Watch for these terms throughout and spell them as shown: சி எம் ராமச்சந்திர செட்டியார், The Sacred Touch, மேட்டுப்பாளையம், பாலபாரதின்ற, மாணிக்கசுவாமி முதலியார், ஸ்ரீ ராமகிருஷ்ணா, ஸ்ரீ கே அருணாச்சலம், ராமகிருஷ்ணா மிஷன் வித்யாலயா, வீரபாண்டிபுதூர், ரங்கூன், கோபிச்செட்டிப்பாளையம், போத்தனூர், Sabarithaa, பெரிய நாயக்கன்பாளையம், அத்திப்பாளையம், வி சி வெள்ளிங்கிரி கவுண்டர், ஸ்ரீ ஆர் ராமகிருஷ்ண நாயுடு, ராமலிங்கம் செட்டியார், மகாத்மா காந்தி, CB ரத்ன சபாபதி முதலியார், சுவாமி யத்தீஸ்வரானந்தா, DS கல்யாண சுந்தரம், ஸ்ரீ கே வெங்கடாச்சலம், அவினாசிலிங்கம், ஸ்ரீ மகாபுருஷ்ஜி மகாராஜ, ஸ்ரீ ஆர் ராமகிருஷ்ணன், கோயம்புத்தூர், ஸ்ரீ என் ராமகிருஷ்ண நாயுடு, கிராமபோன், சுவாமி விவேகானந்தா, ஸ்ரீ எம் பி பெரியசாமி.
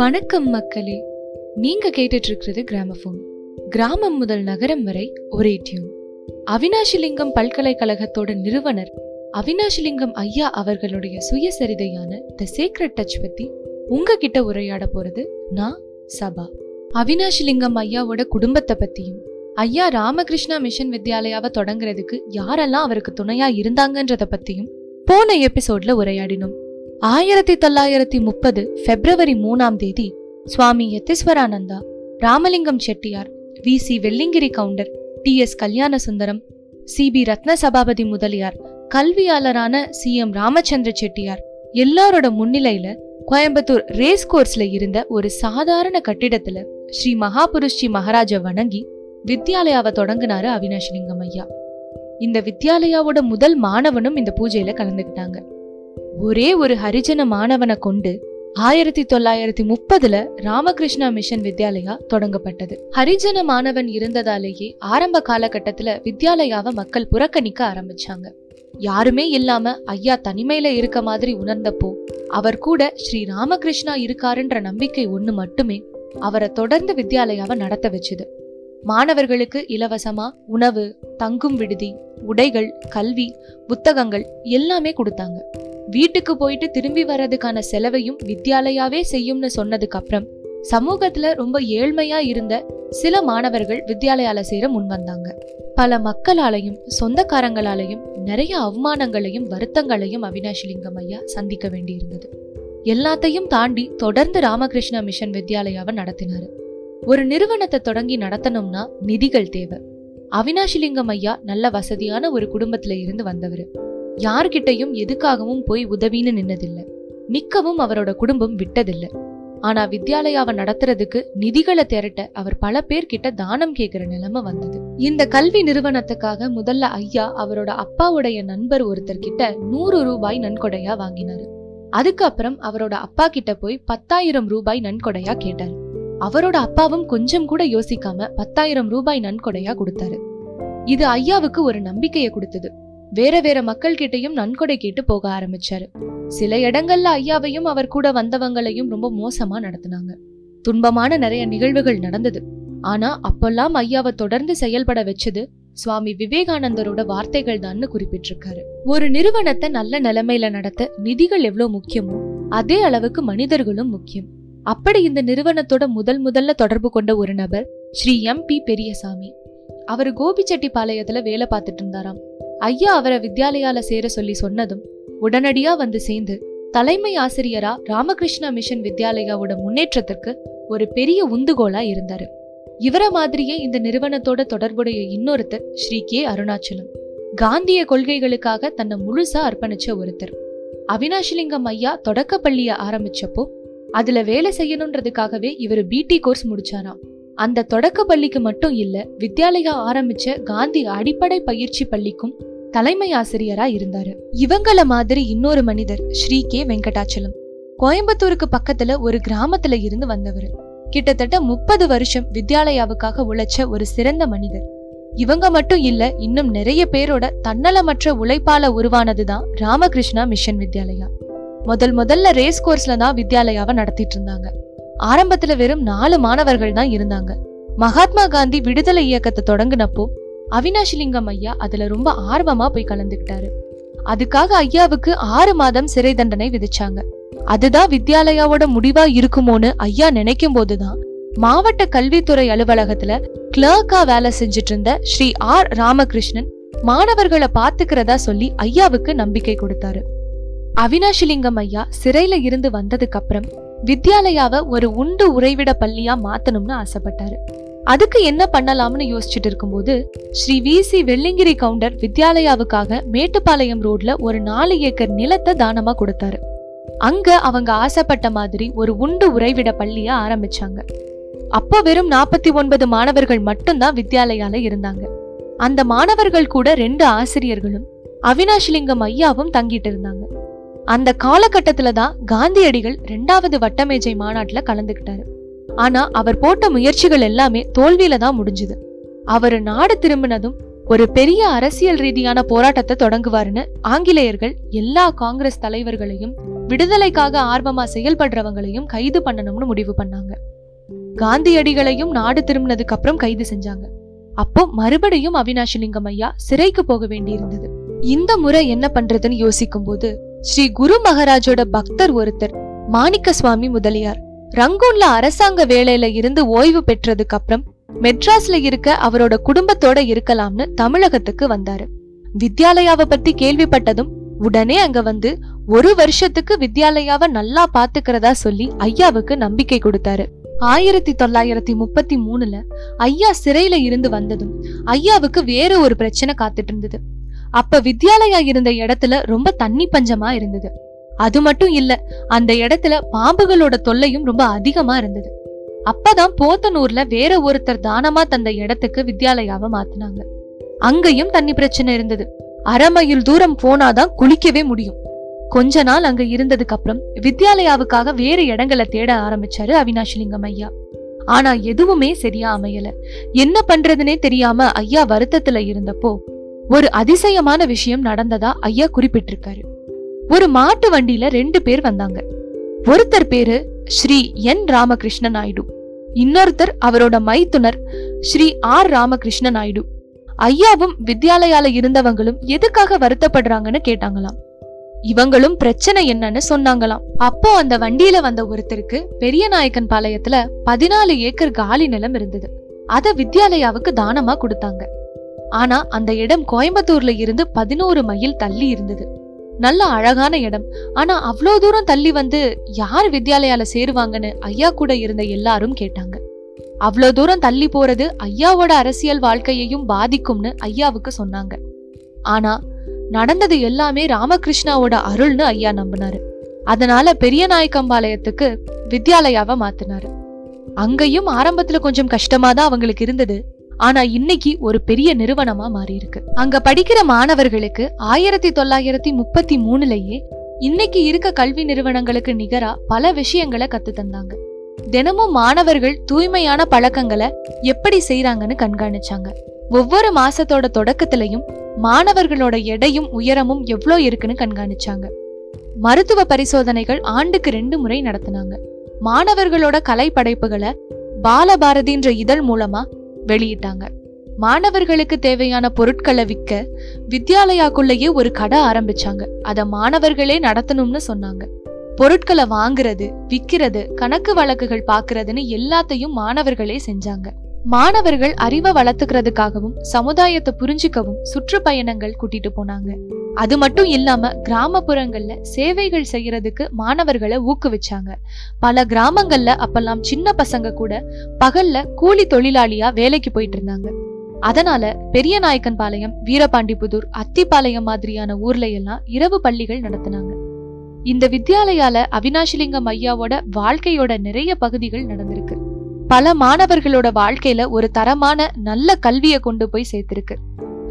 வணக்கம் மக்களே, நீங்க கேட்டுட்டு இருக்கிறது கிராமபோன். கிராமம் முதல் நகரம் வரை ஒரே டியூன். அவினாசிலிங்கம் பல்கலைக்கழகத்தோட நிறுவனர் அவினாசிலிங்கம் ஐயா அவர்களுடைய சுயசரிதையான தி சீக்ரெட் டச் பத்தி உங்ககிட்ட உரையாட போறது நான் சபா. அவினாசிலிங்கம் ஐயாவோட குடும்பத்தை பத்தியும், ஐயா ராமகிருஷ்ணா மிஷன் வித்யாலயாவை தொடங்குறதுக்கு யாரெல்லாம் அவருக்கு துணையா இருந்தாங்கன்றத பத்தியும் போன எபிசோட்ல உரையாடினோம். 1930 February 3 சுவாமி யத்தீஸ்வரானந்தா, ராமலிங்கம் செட்டியார், வி சி வெள்ளிங்கிரி கவுண்டர், DS கல்யாண சுந்தரம், CB ரத்ன சபாபதி முதலியார், கல்வியாளரான CM ராமச்சந்திர செட்டியார் எல்லாரோட முன்னிலையில கோயம்புத்தூர் ரேஸ் கோர்ஸ்ல இருந்த ஒரு சாதாரண கட்டிடத்துல ஸ்ரீ மகாபுருஷ்ஜி மகாராஜ வணங்கி வித்யாலயாவை தொடங்கினாரு அவினாசிலிங்கம் ஐயா. இந்த வித்யாலயாவோட முதல் மாணவனும் இந்த பூஜையில கலந்துக்கிட்டாங்க. ஒரே ஒரு ஹரிஜன மாணவனை கொண்டு 1930 ராமகிருஷ்ணா மிஷன் வித்யாலயா தொடங்கப்பட்டது. ஹரிஜன மாணவன் இருந்ததாலேயே ஆரம்ப காலகட்டத்துல வித்யாலயாவை மக்கள் புறக்கணிக்க ஆரம்பிச்சாங்க. யாருமே இல்லாம ஐயா தனிமையில இருக்க மாதிரி உணர்ந்தப்போ அவர் கூட ஸ்ரீ ராமகிருஷ்ணா இருக்காருன்ற நம்பிக்கை ஒண்ணு மட்டுமே அவரை தொடர்ந்து வித்யாலயாவை நடத்த வச்சுது. மாணவர்களுக்கு இலவசமா உணவு, தங்கும் விடுதி, உடைகள், கல்வி, புத்தகங்கள் எல்லாமே கொடுத்தாங்க. வீட்டுக்கு போயிட்டு திரும்பி வர்றதுக்கான செலவையும் வித்யாலயாவே செய்யும்னு சொன்னதுக்கு அப்புறம் சமூகத்துல ரொம்ப ஏழ்மையா இருந்த சில மாணவர்கள் வித்யாலயால சேர முன் வந்தாங்க. பல மக்களாலையும் சொந்தக்காரங்களாலையும் நிறைய அவமானங்களையும் வருத்தங்களையும் அவினாசிலிங்கம் ஐயா சந்திக்க வேண்டியிருந்தது. எல்லாத்தையும் தாண்டி தொடர்ந்து ராமகிருஷ்ணா மிஷன் வித்யாலயாவை நடத்தினாரு. ஒரு நிறுவனத்தை தொடங்கி நடத்தணும்னா நிதிகள் தேவை. அவினாசிலிங்கம் ஐயா நல்ல வசதியான ஒரு குடும்பத்துல இருந்து வந்தவர். யார்கிட்டையும் எதுக்காகவும் போய் உதவின்னு நின்னதில்லை, நிக்கவும் அவரோட குடும்பம் விட்டதில்லை. ஆனா வித்யாலயாவை நடத்துறதுக்கு நிதிகளை திரட்ட அவர் பல பேர்கிட்ட தானம் கேட்கிற நிலைமை வந்தது. இந்த கல்வி நிறுவனத்துக்காக முதல்ல ஐயா அவரோட அப்பாவுடைய நண்பர் ஒருத்தர்கிட்ட 100 ரூபாய் நன்கொடையா வாங்கினாரு. அதுக்கப்புறம் அவரோட அப்பா கிட்ட போய் 10,000 ரூபாய் நன்கொடையா கேட்டாரு. அவரோட அப்பாவும் கொஞ்சம் கூட யோசிக்காம 10,000 ரூபாய் நன்கொடையா கொடுத்தாரு. இது ஐயாவுக்கு ஒரு நம்பிக்கையை கொடுத்தது. வேற வேற மக்கள் கிட்டையும் நன்கொடை கேட்டு போக ஆரம்பிச்சாரு. சில இடங்கள்ல ஐயாவையும் அவர் கூட வந்தவங்களையும் ரொம்ப மோசமா நடத்தினாங்க. துன்பமான நிறைய நிகழ்வுகள் நடந்தது. ஆனா அப்பெல்லாம் ஐயாவை தொடர்ந்து செயல்பட வச்சது சுவாமி விவேகானந்தரோட வார்த்தைகள் தான்னு குறிப்பிட்டிருக்காரு. ஒரு நிறுவனத்தை நல்ல நிலைமையில நடத்த நிதிகள் எவ்வளவு முக்கியமோ அதே அளவுக்கு மனிதர்களும் முக்கியம். அப்படி இந்த நிறுவனத்தோட முதல்ல தொடர்பு கொண்ட ஒரு நபர் ஸ்ரீ எம் பி பெரியசாமி. அவர் கோபிச்செட்டிப்பாளையத்துல வேலை பார்த்துட்டு இருந்தாராம். ஐயா அவரை வித்யாலயால சேர சொல்லி சொன்னதும் உடனடியா வந்து சேர்ந்து தலைமை ஆசிரியரா ராமகிருஷ்ணா மிஷன் வித்யாலயாவோட முன்னேற்றத்திற்கு ஒரு பெரிய உந்துகோலா இருந்தாரு. இவர மாதிரியே இந்த நிறுவனத்தோட தொடர்புடைய இன்னொருத்தர் ஸ்ரீ கே அருணாச்சலம். காந்திய கொள்கைகளுக்காக தன்னை முழுசா அர்ப்பணிச்ச ஒருத்தர். அவினாசிலிங்கம் ஐயா தொடக்கப்பள்ளிய ஆரம்பிச்சப்போ அதுல வேலை செய்யணுன்றதுக்காகவே இவர் BT கோர்ஸ் முடிச்சாராம். அந்த தொடக்க பள்ளிக்கு மட்டும் இல்ல, வித்யாலயா ஆரம்பிச்ச காந்தி அடிப்படை பயிற்சி பள்ளிக்கும் தலைமை ஆசிரியரா இருந்தாரு. இவங்கள மாதிரி இன்னொரு மனிதர் ஸ்ரீ கே வெங்கடாச்சலம். கோயம்புத்தூருக்கு பக்கத்துல ஒரு கிராமத்துல இருந்து வந்தவர். கிட்டத்தட்ட 30 வருஷம் வித்யாலயாவுக்காக உழைச்ச ஒரு சிறந்த மனிதர். இவங்க மட்டும் இல்ல, இன்னும் நிறைய பேரோட தன்னலமற்ற உழைப்பால உருவானதுதான் ராமகிருஷ்ணா மிஷன் வித்யாலயா. முதல்ல ரேஸ் கோர்ஸ்ல தான் வித்யாலயாவை நடத்திட்டு இருந்தாங்க. ஆரம்பத்துல வெறும் 4 மாணவர்கள் தான் இருந்தாங்க. மகாத்மா காந்தி விடுதலை இயக்கத்தை தொடங்கினப்போ அவினாசிலிங்கம் ஐயா அதுல ரொம்ப ஆர்வமா போய் கலந்துகிட்டாரு. அதுக்காக ஐயாவுக்கு 6 மாதம் சிறை தண்டனை விதிச்சாங்க. அதுதான் வித்யாலயாவோட முடிவா இருக்குமோன்னு ஐயா நினைக்கும் போதுதான் மாவட்ட கல்வித்துறை அலுவலகத்துல கிளர்க்கா வேலை செஞ்சுட்டு இருந்த ஸ்ரீ ஆர் ராமகிருஷ்ணன் மாணவர்களை பாத்துக்கிறதா சொல்லி ஐயாவுக்கு நம்பிக்கை கொடுத்தாரு. அவினாசிலிங்கம் ஐயா சிறையில இருந்து வந்ததுக்கு அப்புறம் வித்யாலயாவை ஒரு உண்டு உறைவிட பள்ளியா மாத்தணும்னு ஆசைப்பட்டாரு. அதுக்கு என்ன பண்ணலாம்னு யோசிச்சுட்டு இருக்கும்போது ஸ்ரீ VC வெள்ளிங்கிரி கவுண்டர் வித்யாலயாவுக்காக மேட்டுப்பாளையம் ரோட்ல ஒரு 4 ஏக்கர் நிலத்தை தானமா கொடுத்தாரு. அங்க அவங்க ஆசைப்பட்ட மாதிரி ஒரு உண்டு உறைவிட பள்ளியா ஆரம்பிச்சாங்க. அப்போ வெறும் 49 மாணவர்கள் மட்டும்தான் வித்யாலயால இருந்தாங்க. அந்த மாணவர்கள் கூட 2 ஆசிரியர்களும் அவினாசிலிங்கம் ஐயாவும் தங்கிட்டு இருந்தாங்க. அந்த காலகட்டத்துல தான் காந்தியடிகள் 2வது வட்டமேஜை மாநாட்டுல கலந்துகிட்டாரு. ஆனா அவர் போட்ட முயற்சிகள் எல்லாமே தோல்வியில தான் முடிஞ்சுது. அவரு நாடு திரும்பினதும் ஒரு பெரிய அரசியல் ரீதியான போராட்டத்தை தொடங்குவாருன்னு ஆங்கிலேயர்கள் எல்லா காங்கிரஸ் தலைவர்களையும் விடுதலைக்காக ஆர்வமா செயல்படுறவங்களையும் கைது பண்ணணும்னு முடிவு பண்ணாங்க. காந்தியடிகளையும் நாடு திரும்பினதுக்கு அப்புறம் கைது செஞ்சாங்க. அப்போ மறுபடியும் அவினாசிலிங்கம் ஐயா சிறைக்கு போக வேண்டியிருந்தது. இந்த முறை என்ன பண்றதுன்னு யோசிக்கும் போது ஸ்ரீ குரு மகாராஜோட பக்தர் ஒருத்தர் மாணிக்கசுவாமி முதலியார் ரங்கூன்ல அரசாங்க வேலையில இருந்து ஓய்வு பெற்றதுக்கு அப்புறம் மெட்ராஸ்ல இருக்க அவரோட குடும்பத்தோட இருக்கலாம்னு தமிழகத்துக்கு வந்தாரு. வித்யாலயாவை பத்தி கேள்விப்பட்டதும் உடனே அங்க வந்து 1 வருஷத்துக்கு வித்யாலயாவை நல்லா பாத்துக்கிறதா சொல்லி ஐயாவுக்கு நம்பிக்கை கொடுத்தாரு. 1933ல் ஐயா சிறையில இருந்து வந்ததும் ஐயாவுக்கு வேற ஒரு பிரச்சனை காத்துட்டு இருந்தது. அப்ப வித்யாலயா இருந்த இடத்துல ரொம்ப தண்ணி பஞ்சமா இருந்தது. அது மட்டும் இல்ல, அந்த இடத்துல பாம்புகளோட தொல்லையும் ரொம்ப அதிகமா இருந்தது. அப்பதான் போத்தனூர்ல வேற ஒருத்தர் தானமா தந்த இடத்துக்கு வித்யாலயாவை மாத்தினாங்க. அங்கேயும் தண்ணி பிரச்சனை இருந்தது. அரை மைல் தூரம் போனாதான் குளிக்கவே முடியும். கொஞ்ச நாள் அங்க இருந்ததுக்கு அப்புறம் வித்யாலயாவுக்காக வேற இடங்களை தேட ஆரம்பிச்சாரு அவினாசிலிங்கம் ஐயா. ஆனா எதுவுமே சரியா அமையல. என்ன பண்றதுன்னே தெரியாம ஐயா வருத்தத்துல இருந்தப்போ ஒரு அதிசயமான விஷயம் நடந்ததா ஐயா குறிப்பிட்டிருக்காரு. ஒரு மாட்டு வண்டியில 2 பேர் வந்தாங்க. ஒருத்தர் பேரு ஸ்ரீ என் ராமகிருஷ்ண நாயுடு, இன்னொருத்தர் அவரோட மைத்துனர் ஸ்ரீ ஆர் ராமகிருஷ்ண நாயுடு. ஐயாவும் வித்யாலயால இருந்தவங்களும் எதுக்காக வருத்தப்படுறாங்கன்னு கேட்டாங்களாம். இவங்களும் பிரச்சனை என்னன்னு சொன்னாங்களாம். அப்போ அந்த வண்டியில வந்த ஒருத்தருக்கு பெரிய நாயக்கன் பாளையத்துல 14 ஏக்கர் காலி நிலம் இருந்தது. அதை வித்யாலயாவுக்கு தானமா கொடுத்தாங்க. ஆனா அந்த இடம் கோயம்புத்தூர்ல இருந்து 11 மைல் தள்ளி இருந்தது. நல்ல அழகான இடம். ஆனா அவ்வளோ தூரம் தள்ளி வந்து யார் வித்யாலயால சேருவாங்கன்னு ஐயா கூட இருந்த எல்லாரும் கேட்டாங்க. அவ்வளோ தூரம் தள்ளி போறது ஐயாவோட அரசியல் வாழ்க்கையையும் பாதிக்கும்னு ஐயாவுக்கு சொன்னாங்க. ஆனா நடந்தது எல்லாமே ராமகிருஷ்ணாவோட அருள்னு ஐயா நம்பினாரு. அதனால பெரிய நாயக்கம்பாளையத்துக்கு வித்யாலயாவை மாத்தினாரு. அங்கேயும் ஆரம்பத்துல கொஞ்சம் கஷ்டமா தான் அவங்களுக்கு இருந்தது. ஆனா இன்னைக்கு ஒரு பெரிய நிறுவனமா மாறி இருக்கு. அங்க படிக்கிற மாணவர்களுக்கு 1933லயே இன்னைக்கு இருக்க கல்வி நிறுவனங்களுக்கு நிகரா பல விஷயங்களை கத்து தந்தாங்க. தினமும் மாணவர்கள் தூய்மையான பழக்கங்களை எப்படி செய்யறாங்கன்னு கண்காணிச்சாங்க. ஒவ்வொரு மாசத்தோட தொடக்கத்திலையும் மாணவர்களோட எடையும் உயரமும் எவ்வளோ இருக்குன்னு கண்காணிச்சாங்க. மருத்துவ பரிசோதனைகள் ஆண்டுக்கு 2 முறை நடத்தினாங்க. மாணவர்களோட கலை படைப்புகளை பாலபாரதின்ற இதழ் மூலமா வெளியிட்டாங்க. மாணவர்களுக்கு தேவையான பொருட்களை விற்க வித்யாலயாக்குள்ளேயே ஒரு கடை ஆரம்பிச்சாங்க. அதை மாணவர்களே நடத்தணும்னு சொன்னாங்க. பொருட்களை வாங்குறது, விற்கிறது, கணக்கு வழக்குகள் பார்க்கறதுன்னு எல்லாத்தையும் மாணவர்களே செஞ்சாங்க. மாணவர்கள் அறிவை வளர்த்துக்கிறதுக்காகவும் சமுதாயத்தை புரிஞ்சுக்கவும் சுற்றுப்பயணங்கள் கூட்டிட்டு போனாங்க. அது மட்டும் இல்லாம கிராமப்புறங்கள்ல சேவைகள் செய்யறதுக்கு மாணவர்களை ஊக்குவிச்சாங்க. பல கிராமங்கள்ல அப்பெல்லாம் சின்ன பசங்க கூட பகல்ல கூலி தொழிலாளியா வேலைக்கு போயிட்டு இருந்தாங்க. அதனால பெரிய நாயக்கன்பாளையம், வீரபாண்டிபுதூர், அத்திப்பாளையம் மாதிரியான ஊர்ல எல்லாம் இரவு பள்ளிகள் நடத்தினாங்க. இந்த வித்யாலயால அவினாசிலிங்கம் ஐயாவோட வாழ்க்கையோட நிறைய பகுதிகள் நடந்திருக்கு. பல மாணவர்களோட வாழ்க்கையில ஒரு தரமான நல்ல கல்வியை கொண்டு போய் சேர்த்திருக்கு.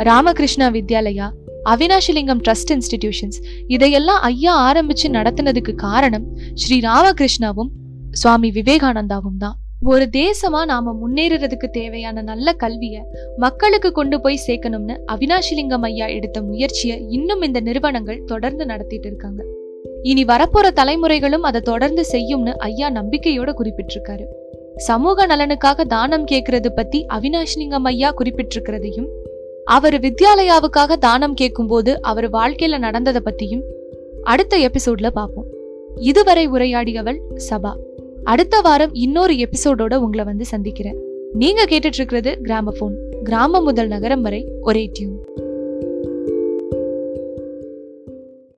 ராமகிருஷ்ணா வித்யாலயா, அவினாசிலிங்கம் ட்ரஸ்ட் இன்ஸ்டிடியூஷன்ஸ் இதையெல்லாம் ஐயா ஆரம்பிச்சு நடத்தினதுக்கு காரணம் ஸ்ரீ ராமகிருஷ்ணாவும் சுவாமி விவேகானந்தாவும் தான். ஒரு தேசமா நாம முன்னேறதுக்கு தேவையான நல்ல கல்விய மக்களுக்கு கொண்டு போய் சேர்க்கணும்னு அவினாசிலிங்கம் ஐயா எடுத்த முயற்சியை இன்னும் இந்த நிறுவனங்கள் தொடர்ந்து நடத்திட்டு இருக்காங்க. இனி வரப்போற தலைமுறைகளும் அதை தொடர்ந்து செய்யும்னு ஐயா நம்பிக்கையோட குறிப்பிட்டிருக்காரு. சமூக நலனுக்காக தானம் கேட்கறது பத்தி அவினாசிலிங்கம் ஐயா குறிப்பிட்டிருக்கிறதையும், அவர் வித்யாலயாவுக்காக தானம் கேட்கும் போது அவர் வாழ்க்கையில நடந்ததை பத்தியும் அடுத்த எபிசோட்ல பார்ப்போம். இதுவரை உரையாடியவள் சபா. அடுத்த வாரம் இன்னொரு எபிசோடோட உங்களை வந்து சந்திக்கிறேன். நீங்க கேட்டுட்டு இருக்கிறது கிராமபோன். கிராமம் முதல் நகரம் வரை ஒரே டியூன்.